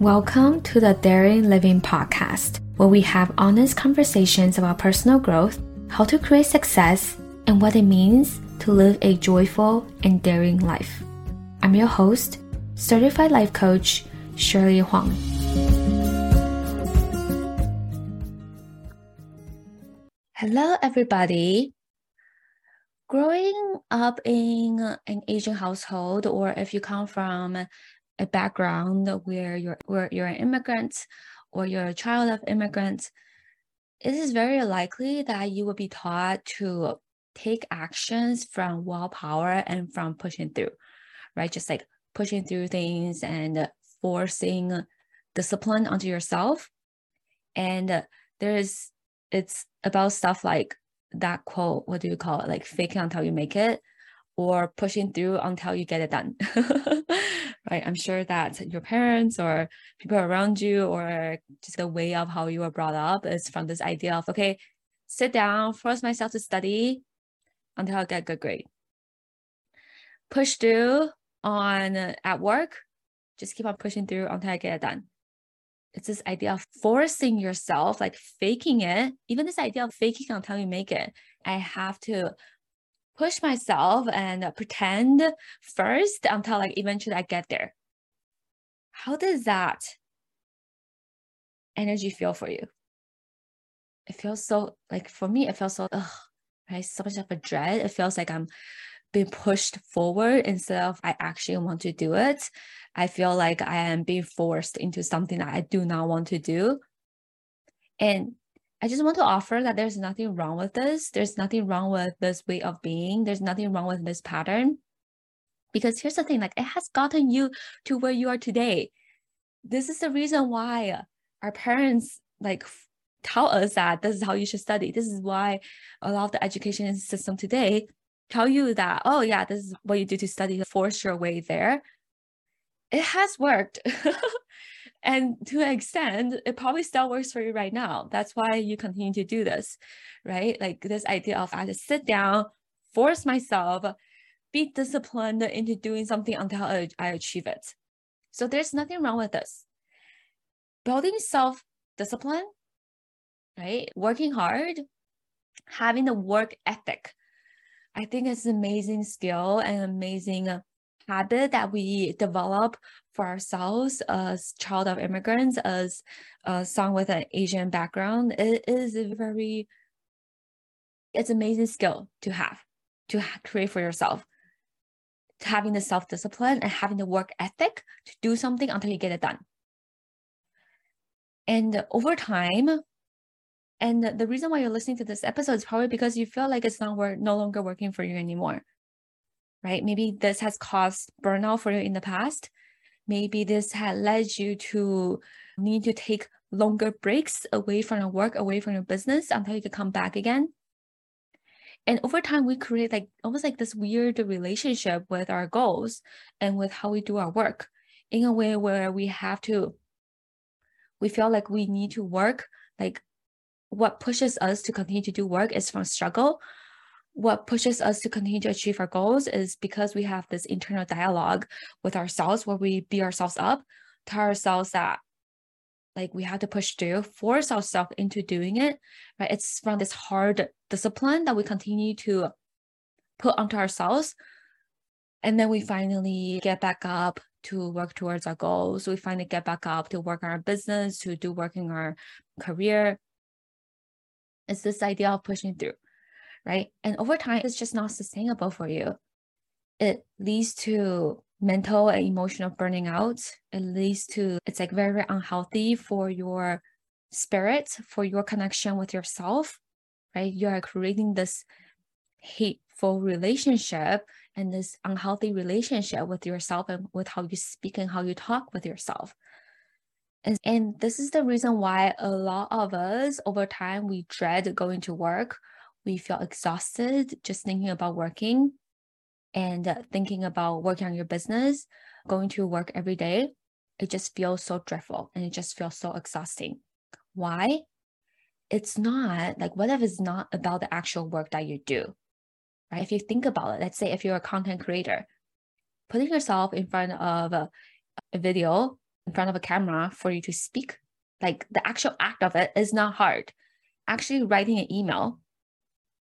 Welcome to the Daring Living podcast, where we have honest conversations about personal growth, how to create success, and what it means to live a joyful and daring life. I'm your host, Certified Life Coach, Shirley Huang. Hello, everybody. Growing up in an Asian household, or if you come from a background where you're an immigrant or you're a child of immigrants, it is very likely that you will be taught to take actions from willpower and from pushing through, right? Just like pushing through things and forcing discipline onto yourself. And it's about stuff like that quote, what do you call it? Like fake it until you make it, or pushing through until you get it done. Right? I'm sure that your parents or people around you, or just the way of how you were brought up, is from this idea of, okay, sit down, force myself to study until I get a good grade. Push through at work, just keep on pushing through until I get it done. It's this idea of forcing yourself, like faking it. Even this idea of faking until you make it. I have to push myself and pretend first until like eventually I get there. How does that energy feel for you? It feels so, like for me, it feels so, right? So much of a dread. It feels like I'm being pushed forward instead of I actually want to do it. I feel like I am being forced into something that I do not want to do. And I just want to offer that there's nothing wrong with this. There's nothing wrong with this way of being. There's nothing wrong with this pattern. Because here's the thing, like it has gotten you to where you are today. This is the reason why our parents like tell us that this is how you should study. This is why a lot of the education system today tell you that, oh yeah, this is what you do to study, to force your way there. It has worked. And to an extent, it probably still works for you right now. That's why you continue to do this, right? Like this idea of I just sit down, force myself, be disciplined into doing something until I achieve it. So there's nothing wrong with this. Building self-discipline, right? Working hard, having the work ethic. I think it's an amazing skill and amazing habit that we develop for ourselves as child of immigrants, as someone with an Asian background. It is it's amazing skill to have, to create for yourself. Having the self-discipline and having the work ethic to do something until you get it done. And over time, and the reason why you're listening to this episode is probably because you feel like it's no longer working for you anymore. Right? Maybe this has caused burnout for you in the past. Maybe this had led you to need to take longer breaks away from your work, away from your business until you could come back again. And over time, we create like almost like this weird relationship with our goals and with how we do our work, in a way where we feel like we need to work. Like what pushes us to continue to do work is from struggle. What pushes us to continue to achieve our goals is because we have this internal dialogue with ourselves where we beat ourselves up, tell ourselves that like we have to push through, force ourselves into doing it, right? It's from this hard discipline that we continue to put onto ourselves. And then we finally get back up to work towards our goals. We finally get back up to work on our business, to do work in our career. It's this idea of pushing through. Right? And over time, it's just not sustainable for you. It leads to mental and emotional burning out. It leads to, it's like very, very unhealthy for your spirit, for your connection with yourself, right? You are creating this hateful relationship and this unhealthy relationship with yourself and with how you speak and how you talk with yourself. And this is the reason why a lot of us over time, we dread going to work. We feel exhausted just thinking about working and thinking about working on your business, going to work every day. It just feels so dreadful and it just feels so exhausting. Why? It's not like, what if it's not about the actual work that you do, right? If you think about it, let's say if you're a content creator, putting yourself in front of a video in front of a camera for you to speak. Like the actual act of it is not hard. Actually writing an email,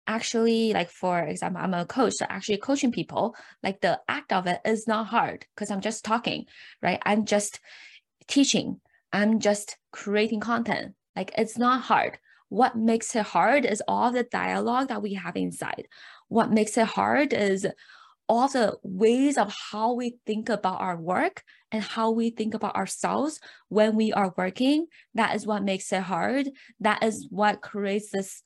actually, like for example, I'm a coach, so actually coaching people, like the act of it is not hard because I'm just talking, right? I'm just teaching. I'm just creating content. Like it's not hard. What makes it hard is all the dialogue that we have inside. What makes it hard is all the ways of how we think about our work and how we think about ourselves when we are working. That is what makes it hard. That is what creates this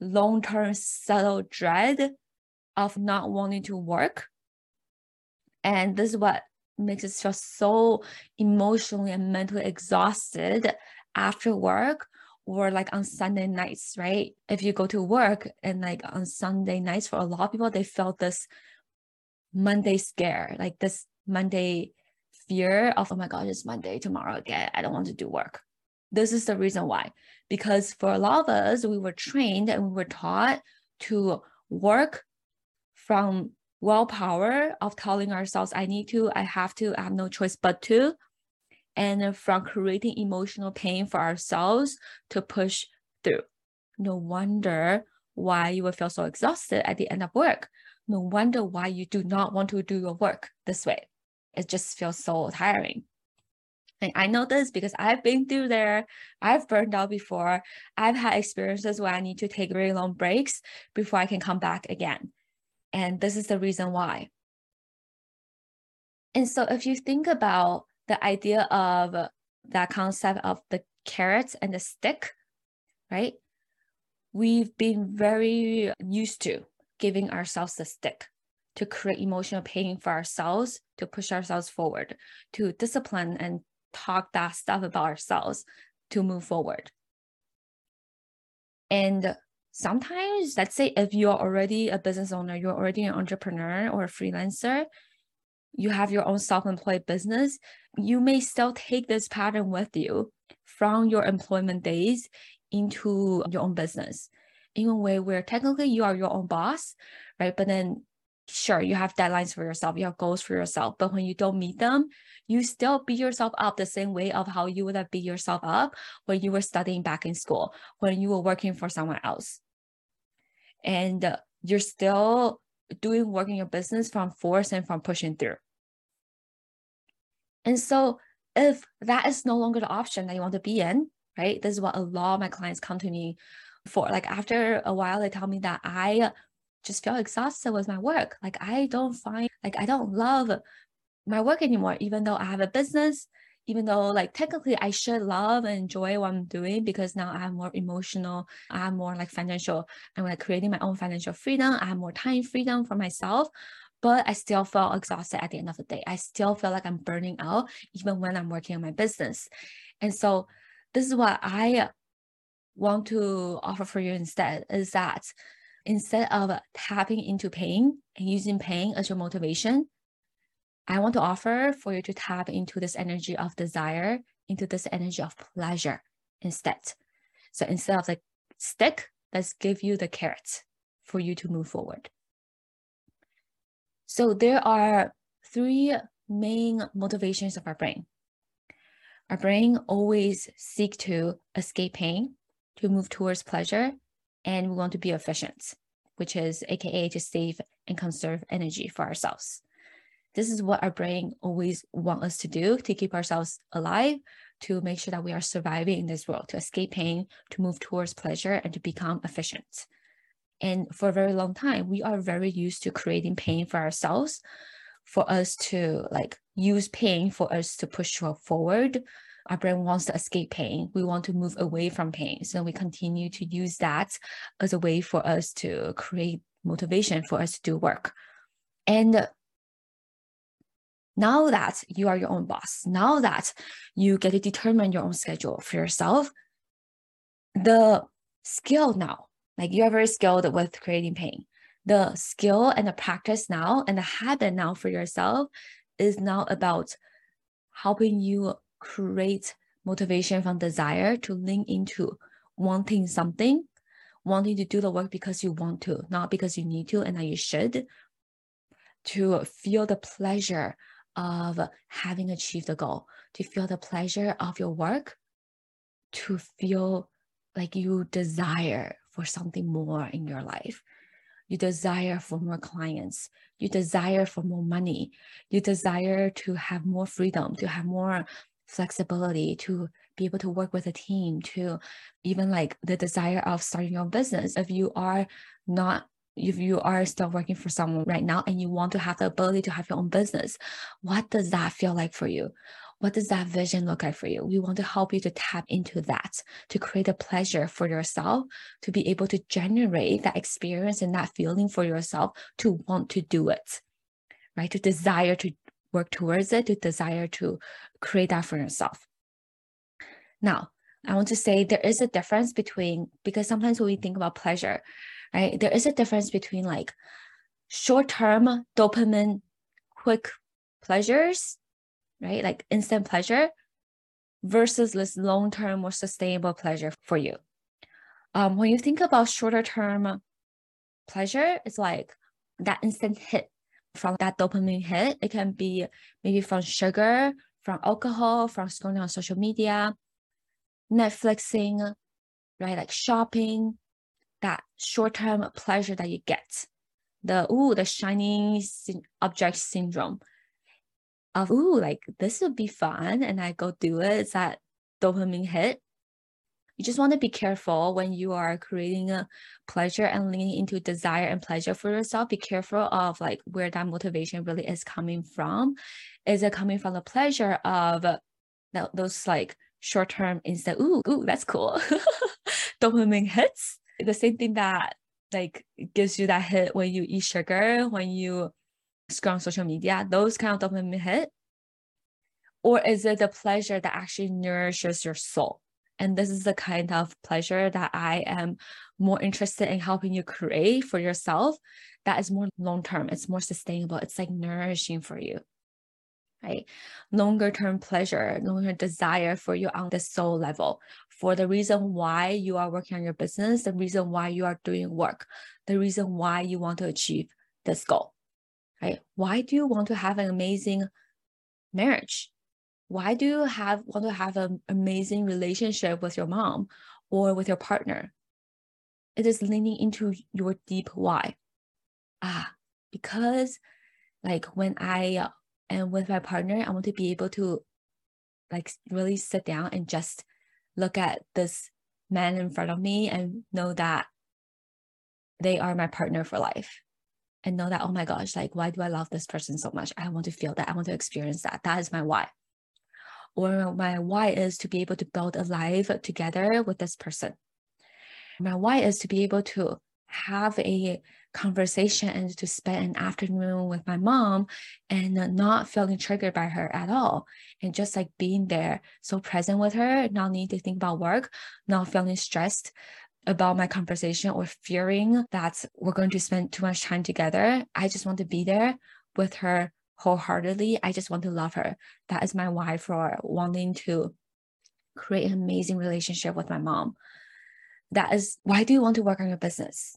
long-term subtle dread of not wanting to work. And this is what makes us feel so emotionally and mentally exhausted after work, or like on Sunday nights, right? If you go to work and like on Sunday nights, for a lot of people, they felt this Monday scare, like this Monday fear of, oh my God, it's Monday tomorrow again. I don't want to do work. This is the reason why, because for a lot of us, we were trained and we were taught to work from willpower of telling ourselves, I need to, I have no choice but to, and from creating emotional pain for ourselves to push through. No wonder why you will feel so exhausted at the end of work. No wonder why you do not want to do your work this way. It just feels so tiring. And I know this because I've been through there. I've burned out before. I've had experiences where I need to take very long breaks before I can come back again. And this is the reason why. And so if you think about the idea of that concept of the carrots and the stick, right? We've been very used to giving ourselves the stick to create emotional pain for ourselves, to push ourselves forward, to discipline and talk that stuff about ourselves to move forward. And sometimes, let's say if you're already a business owner, you're already an entrepreneur or a freelancer, you have your own self-employed business, you may still take this pattern with you from your employment days into your own business, in a way where technically you are your own boss, right? But then, sure, you have deadlines for yourself, you have goals for yourself, but when you don't meet them, you still beat yourself up the same way of how you would have beat yourself up when you were studying back in school, when you were working for someone else. And you're still doing work in your business from force and from pushing through. And so if that is no longer the option that you want to be in, right? This is what a lot of my clients come to me for. Like after a while, they tell me that I just feel exhausted with my work. Like I don't love my work anymore, even though I have a business, even though like technically I should love and enjoy what I'm doing, because now I have more emotional, I have more like financial, I'm like creating my own financial freedom. I have more time freedom for myself, but I still feel exhausted at the end of the day. I still feel like I'm burning out even when I'm working on my business. And so this is what I want to offer for you instead, is that instead of tapping into pain and using pain as your motivation, I want to offer for you to tap into this energy of desire, into this energy of pleasure instead. So instead of the stick, let's give you the carrot for you to move forward. So there are three main motivations of our brain. Our brain always seeks to escape pain, to move towards pleasure, and we want to be efficient, which is AKA to save and conserve energy for ourselves. This is what our brain always wants us to do, to keep ourselves alive, to make sure that we are surviving in this world, to escape pain, to move towards pleasure, and to become efficient. And for a very long time, we are very used to creating pain for ourselves, for us to like use pain for us to push forward. Our brain wants to escape pain. We want to move away from pain. So we continue to use that as a way for us to create motivation for us to do work. And now that you are your own boss, now that you get to determine your own schedule for yourself, the skill now, like you are very skilled with creating pain, the skill and the practice now and the habit now for yourself is now about helping you create motivation from desire to lean into wanting something, wanting to do the work because you want to, not because you need to and that you should, to feel the pleasure of having achieved the goal, to feel the pleasure of your work, to feel like you desire for something more in your life. You desire for more clients. You desire for more money. You desire to have more freedom, to have more flexibility, to be able to work with a team, to even like the desire of starting your own business. If you are still working for someone right now and you want to have the ability to have your own business, what does that feel like for you? What does that vision look like for you? We want to help you to tap into that, to create a pleasure for yourself, to be able to generate that experience and that feeling for yourself, to want to do it, right? To desire to work towards it, to desire to create that for yourself. Now, I want to say there is a difference between, because sometimes when we think about pleasure, right, there is a difference between like short-term dopamine, quick pleasures, right? Like instant pleasure versus this long-term, more sustainable pleasure for you. When you think about shorter-term pleasure, it's like that instant hit from that dopamine hit. It can be maybe from sugar, from alcohol, from scrolling on social media, Netflixing, right? Like shopping, that short-term pleasure that you get. The shiny object syndrome of, like this would be fun and I go do it. It's that dopamine hit. You just want to be careful when you are creating a pleasure and leaning into desire and pleasure for yourself. Be careful of like where that motivation really is coming from. Is it coming from the pleasure of those like short-term instant, that's cool, dopamine hits? The same thing that like gives you that hit when you eat sugar, when you scroll on social media, those kind of dopamine hit? Or is it the pleasure that actually nourishes your soul? And this is the kind of pleasure that I am more interested in helping you create for yourself, that is more long-term, it's more sustainable, it's like nourishing for you, right? Longer-term pleasure, longer-term desire for you on the soul level, for the reason why you are working on your business, the reason why you are doing work, the reason why you want to achieve this goal, right? Why do you want to have an amazing marriage? Why do you want to have an amazing relationship with your mom or with your partner? It is leaning into your deep why. Because like when I am with my partner, I want to be able to like really sit down and just look at this man in front of me and know that they are my partner for life. And know that, oh my gosh, like, why do I love this person so much? I want to feel that. I want to experience that. That is my why. Or my why is to be able to build a life together with this person. My why is to be able to have a conversation and to spend an afternoon with my mom and not feeling triggered by her at all. And just like being there, so present with her, not need to think about work, not feeling stressed about my conversation or fearing that we're going to spend too much time together. I just want to be there with her wholeheartedly. I just want to love her. That is my why for wanting to create an amazing relationship with my mom. That is, why do you want to work on your business?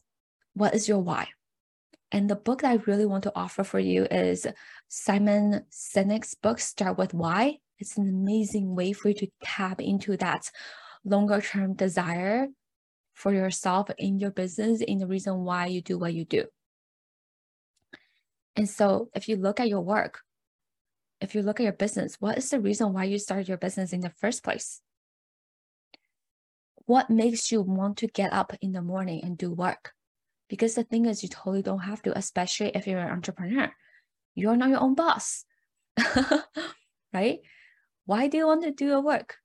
What is your why? And the book that I really want to offer for you is Simon Sinek's book, Start With Why. It's an amazing way for you to tap into that longer-term desire for yourself in your business, in the reason why you do what you do. And so if you look at your work, if you look at your business, what is the reason why you started your business in the first place? What makes you want to get up in the morning and do work? Because the thing is, you totally don't have to, especially if you're an entrepreneur. You're not your own boss, right? Why do you want to do your work?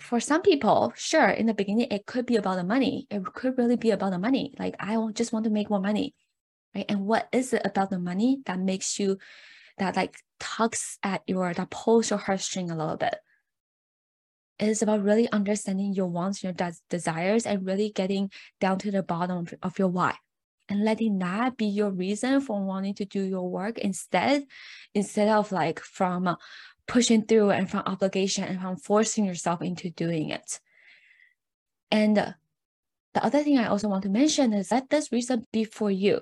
For some people, sure, in the beginning, it could be about the money. It could really be about the money. Like, I just want to make more money, right? And what is it about the money that makes you, that like tugs at your, that pulls your heartstring a little bit? It is about really understanding your wants, your desires, and really getting down to the bottom of your why. And letting that be your reason for wanting to do your work instead of like from pushing through and from obligation and from forcing yourself into doing it. And the other thing I also want to mention is that this reason be for you.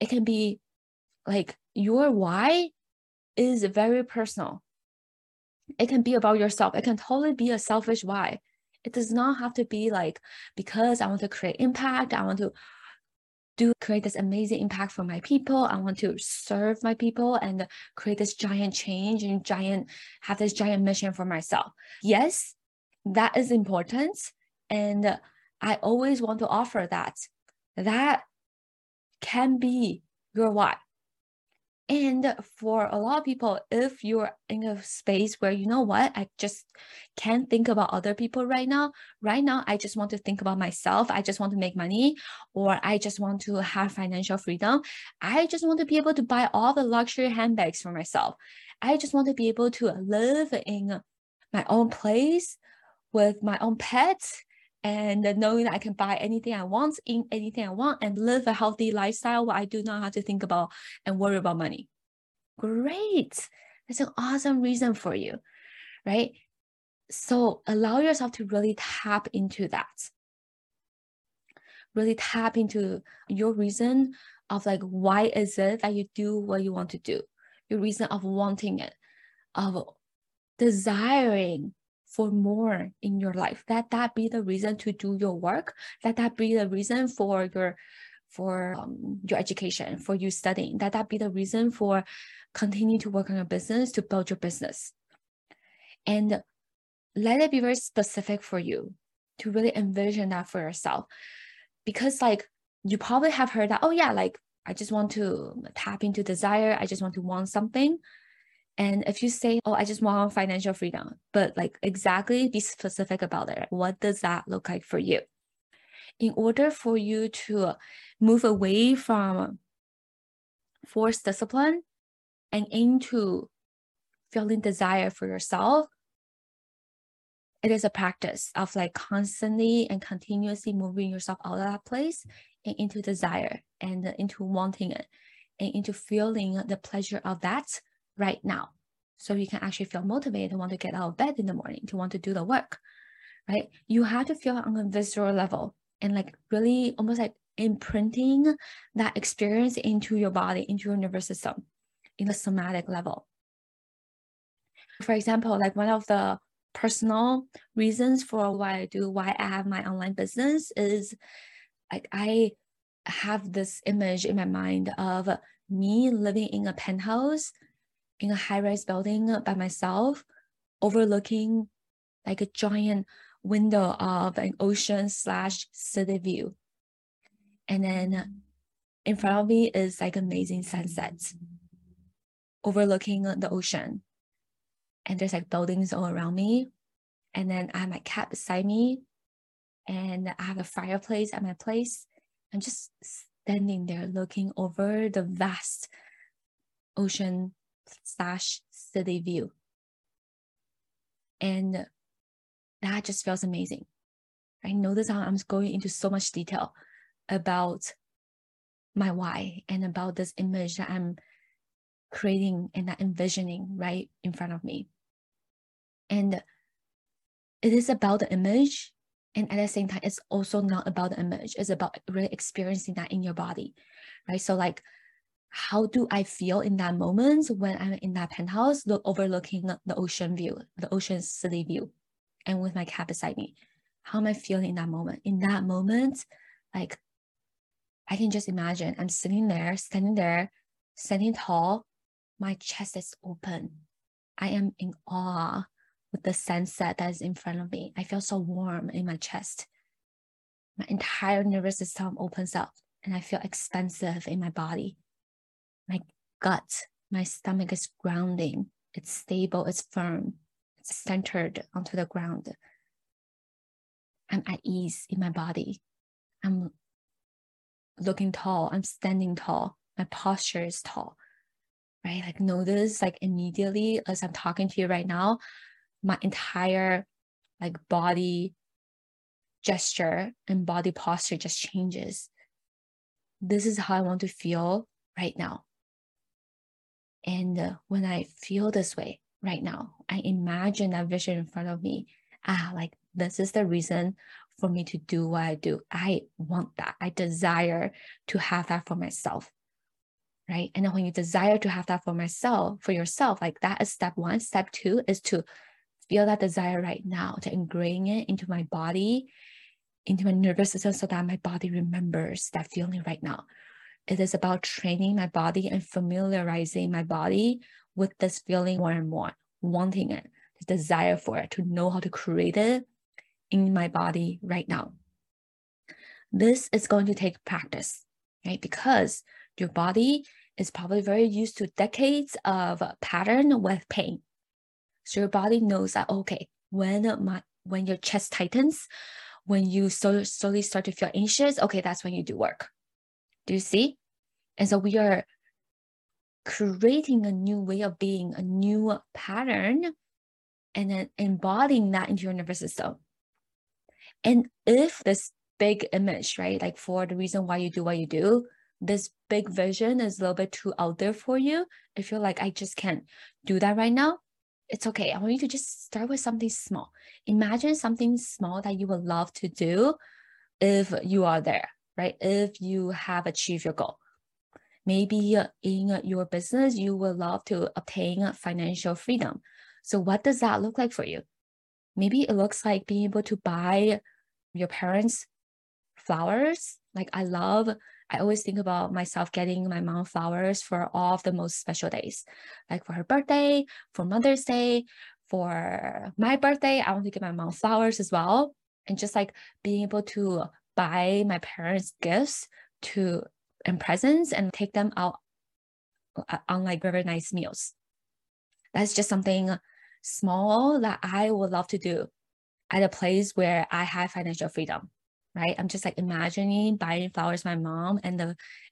It can be like your why is very personal. It can be about yourself. It can totally be a selfish why. It does not have to be like, because I want to create impact. I want to create this amazing impact for my people. I want to serve my people and create this giant change and have this giant mission for myself. Yes, that is important. And I always want to offer that. That can be your why. And for a lot of people, if you're in a space where, you know what, I just can't think about other people right now, I just want to think about myself. I just want to make money, or I just want to have financial freedom. I just want to be able to buy all the luxury handbags for myself. I just want to be able to live in my own place with my own pets, and knowing that I can buy anything I want, eat anything I want, and live a healthy lifestyle where I do not have to think about and worry about money. Great. That's an awesome reason for you, right? So allow yourself to really tap into that. Really tap into your reason of like, why is it that you do what you want to do? Your reason of wanting it, of desiring for more in your life. Let that be the reason to do your work. Let that be the reason for your education, for you studying. Let that be the reason for continuing to work on your business, to build your business. And let it be very specific for you to really envision that for yourself. Because like, you probably have heard that, oh yeah, like, I just want to tap into desire. I just want to want something. And if you say, oh, I just want financial freedom, but like exactly be specific about it. What does that look like for you? In order for you to move away from forced discipline and into feeling desire for yourself, it is a practice of like constantly and continuously moving yourself out of that place and into desire and into wanting it and into feeling the pleasure of that right now. So you can actually feel motivated to want to get out of bed in the morning, to want to do the work, right? You have to feel on a visceral level and like really almost like imprinting that experience into your body, into your nervous system, in a somatic level. For example, like one of the personal reasons for why I have my online business is like, I have this image in my mind of me living in a penthouse in a high-rise building by myself, overlooking like a giant window of an ocean/city view. And then in front of me is like amazing sunsets overlooking the ocean. And there's like buildings all around me. And then I have my cat beside me. And I have a fireplace at my place. I'm just standing there looking over the vast ocean/city view, and that just feels amazing. I notice how I'm going into so much detail about my why and about this image that I'm creating and that envisioning right in front of me. And it is about the image, and at the same time, it's also not about the image. It's about really experiencing that in your body, right? So like, how do I feel in that moment when I'm in that penthouse, overlooking the ocean view, the ocean city view, and with my cat beside me? How am I feeling in that moment? In that moment, like, I can just imagine I'm standing there, standing tall. My chest is open. I am in awe with the sunset that is in front of me. I feel so warm in my chest. My entire nervous system opens up, and I feel expansive in my body. My gut, my stomach is grounding. It's stable, it's firm, it's centered onto the ground. I'm at ease in my body. I'm looking tall, I'm standing tall. My posture is tall, right? Like notice like immediately as I'm talking to you right now, my entire like body gesture and body posture just changes. This is how I want to feel right now. And when I feel this way right now, I imagine that vision in front of me. Like this is the reason for me to do what I do. I want that. I desire to have that for myself, right? And then when you desire to have that for yourself, like that is step one. Step two is to feel that desire right now, to ingrain it into my body, into my nervous system, so that my body remembers that feeling right now. It is about training my body and familiarizing my body with this feeling more and more, wanting it, the desire for it, to know how to create it in my body right now. This is going to take practice, right? Because your body is probably very used to decades of pattern with pain. So your body knows that, okay, when your chest tightens, when you slowly start to feel anxious, okay, that's when you do work. Do you see? And so we are creating a new way of being, a new pattern, and then embodying that into your nervous system. And if this big image, right, like for the reason why you do what you do, this big vision is a little bit too out there for you, if you're like, I just can't do that right now, it's okay. I want you to just start with something small. Imagine something small that you would love to do if you are there, right? If you have achieved your goal. Maybe in your business, you would love to obtain financial freedom. So what does that look like for you? Maybe it looks like being able to buy your parents flowers. Like I always think about myself getting my mom flowers for all of the most special days, like for her birthday, for Mother's Day, for my birthday. I want to get my mom flowers as well. And just like being able to buy my parents gifts and presents and take them out on like very nice meals. That's just something small that I would love to do at a place where I have financial freedom, right? I'm just like imagining buying flowers for my mom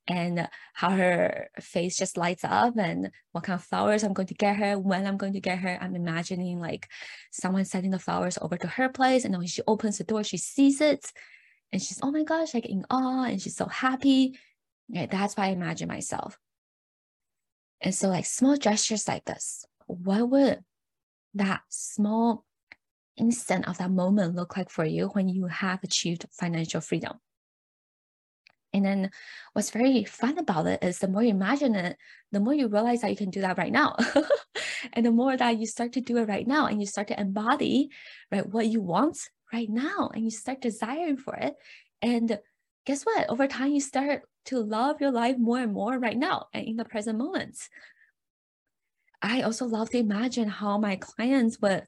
and how her face just lights up and what kind of flowers I'm going to get her, when I'm going to get her. I'm imagining like someone sending the flowers over to her place, and then when she opens the door, she sees it and she's, oh my gosh, like in awe, and she's so happy. Yeah, that's why I imagine myself. And so like small gestures like this, what would that small instant of that moment look like for you when you have achieved financial freedom? And then what's very fun about it is the more you imagine it, the more you realize that you can do that right now. And the more that you start to do it right now and you start to embody, right, what you want right now, and you start desiring for it. And guess what? Over time, you start to love your life more and more right now and in the present moment. I also love to imagine how my clients would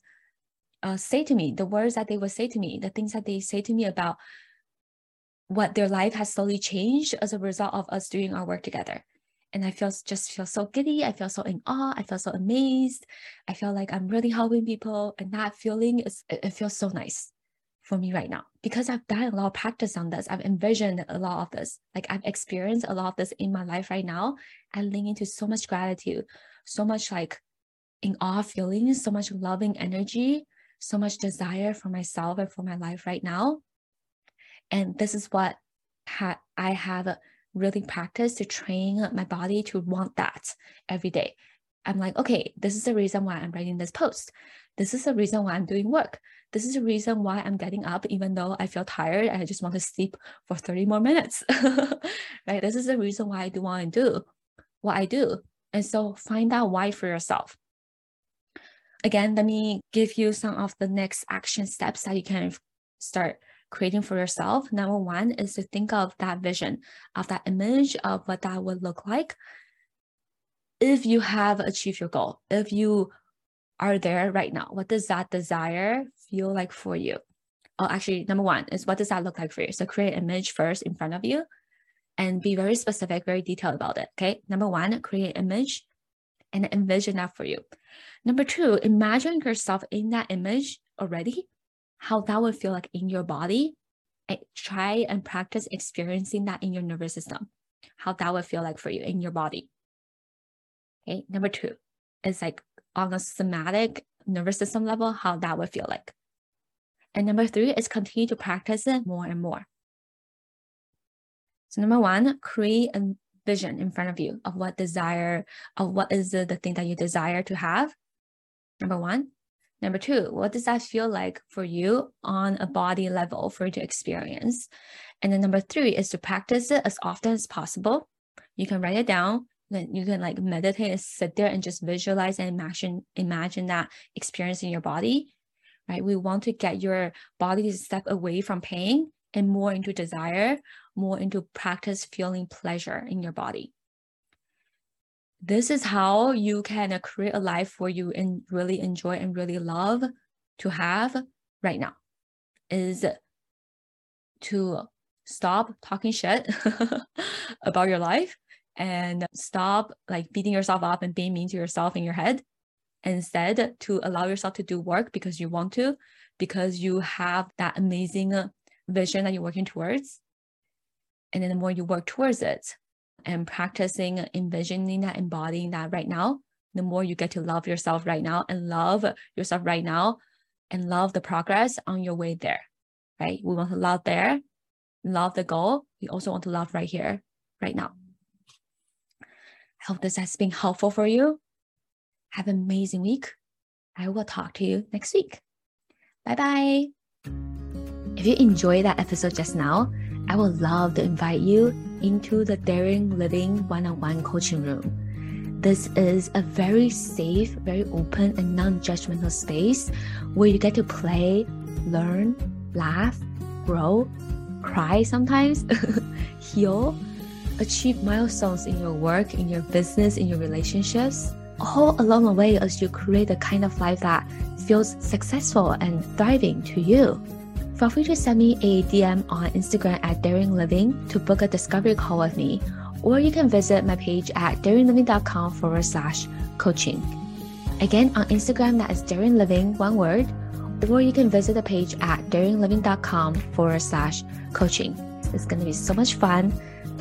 say to me, the words that they would say to me, the things that they say to me about what their life has slowly changed as a result of us doing our work together. And I just feel so giddy. I feel so in awe. I feel so amazed. I feel like I'm really helping people. And that feeling, it feels so nice for me right now because I've done a lot of practice on this. I've envisioned a lot of this. Like I've experienced a lot of this in my life right now. I lean into so much gratitude, so much like in awe feelings, so much loving energy, so much desire for myself and for my life right now. And this is what I have really practiced to train my body to want that every day. I'm like, okay, this is the reason why I'm writing this post. This is the reason why I'm doing work. This is the reason why I'm getting up even though I feel tired and I just want to sleep for 30 more minutes, right? This is the reason why I do want to do what I do. And so find out why for yourself. Again, let me give you some of the next action steps that you can start creating for yourself. Number one is to think of that vision, of that image, of what that would look like if you have achieved your goal, if you are there right now. What does that desire feel like for you? Oh, actually, number one is what does that look like for you? So create an image first in front of you. And be very specific, very detailed about it, okay? Number one, create an image and envision that for you. Number two, imagine yourself in that image already, how that would feel like in your body, and try and practice experiencing that in your nervous system, how that would feel like for you in your body, okay? Number two is like on a somatic nervous system level, how that would feel like. And number three is continue to practice it more and more. So number one, create a vision in front of you of what is the thing that you desire to have. Number one. Number two, what does that feel like for you on a body level for you to experience? And then number three is to practice it as often as possible. You can write it down, then you can like meditate and sit there and just visualize and imagine that experience in your body, right? We want to get your body to step away from pain and more into desire, more into practice feeling pleasure in your body. This is how you can create a life where you really enjoy and really love to have right now, is to stop talking shit about your life and stop like beating yourself up and being mean to yourself in your head. Instead, to allow yourself to do work because you want to, because you have that amazing vision that you're working towards. And then the more you work towards it, and practicing, envisioning that, embodying that right now, the more you get to love yourself right now and love yourself right now and love the progress on your way there, right? We want to love there, love the goal. We also want to love right here, right now. I hope this has been helpful for you. Have an amazing week. I will talk to you next week. Bye-bye. If you enjoyed that episode just now, I would love to invite you into the Daring Living one-on-one coaching room. This is a very safe, very open and non-judgmental space where you get to play, learn, laugh, grow, cry sometimes, heal, achieve milestones in your work, in your business, in your relationships, all along the way as you create the kind of life that feels successful and thriving to you. Feel free to send me a DM on Instagram at Daring Living to book a discovery call with me, or you can visit my page at daringliving.com/coaching. Again, on Instagram, that is Daring Living, one word, or you can visit the page at daringliving.com/coaching. It's going to be so much fun.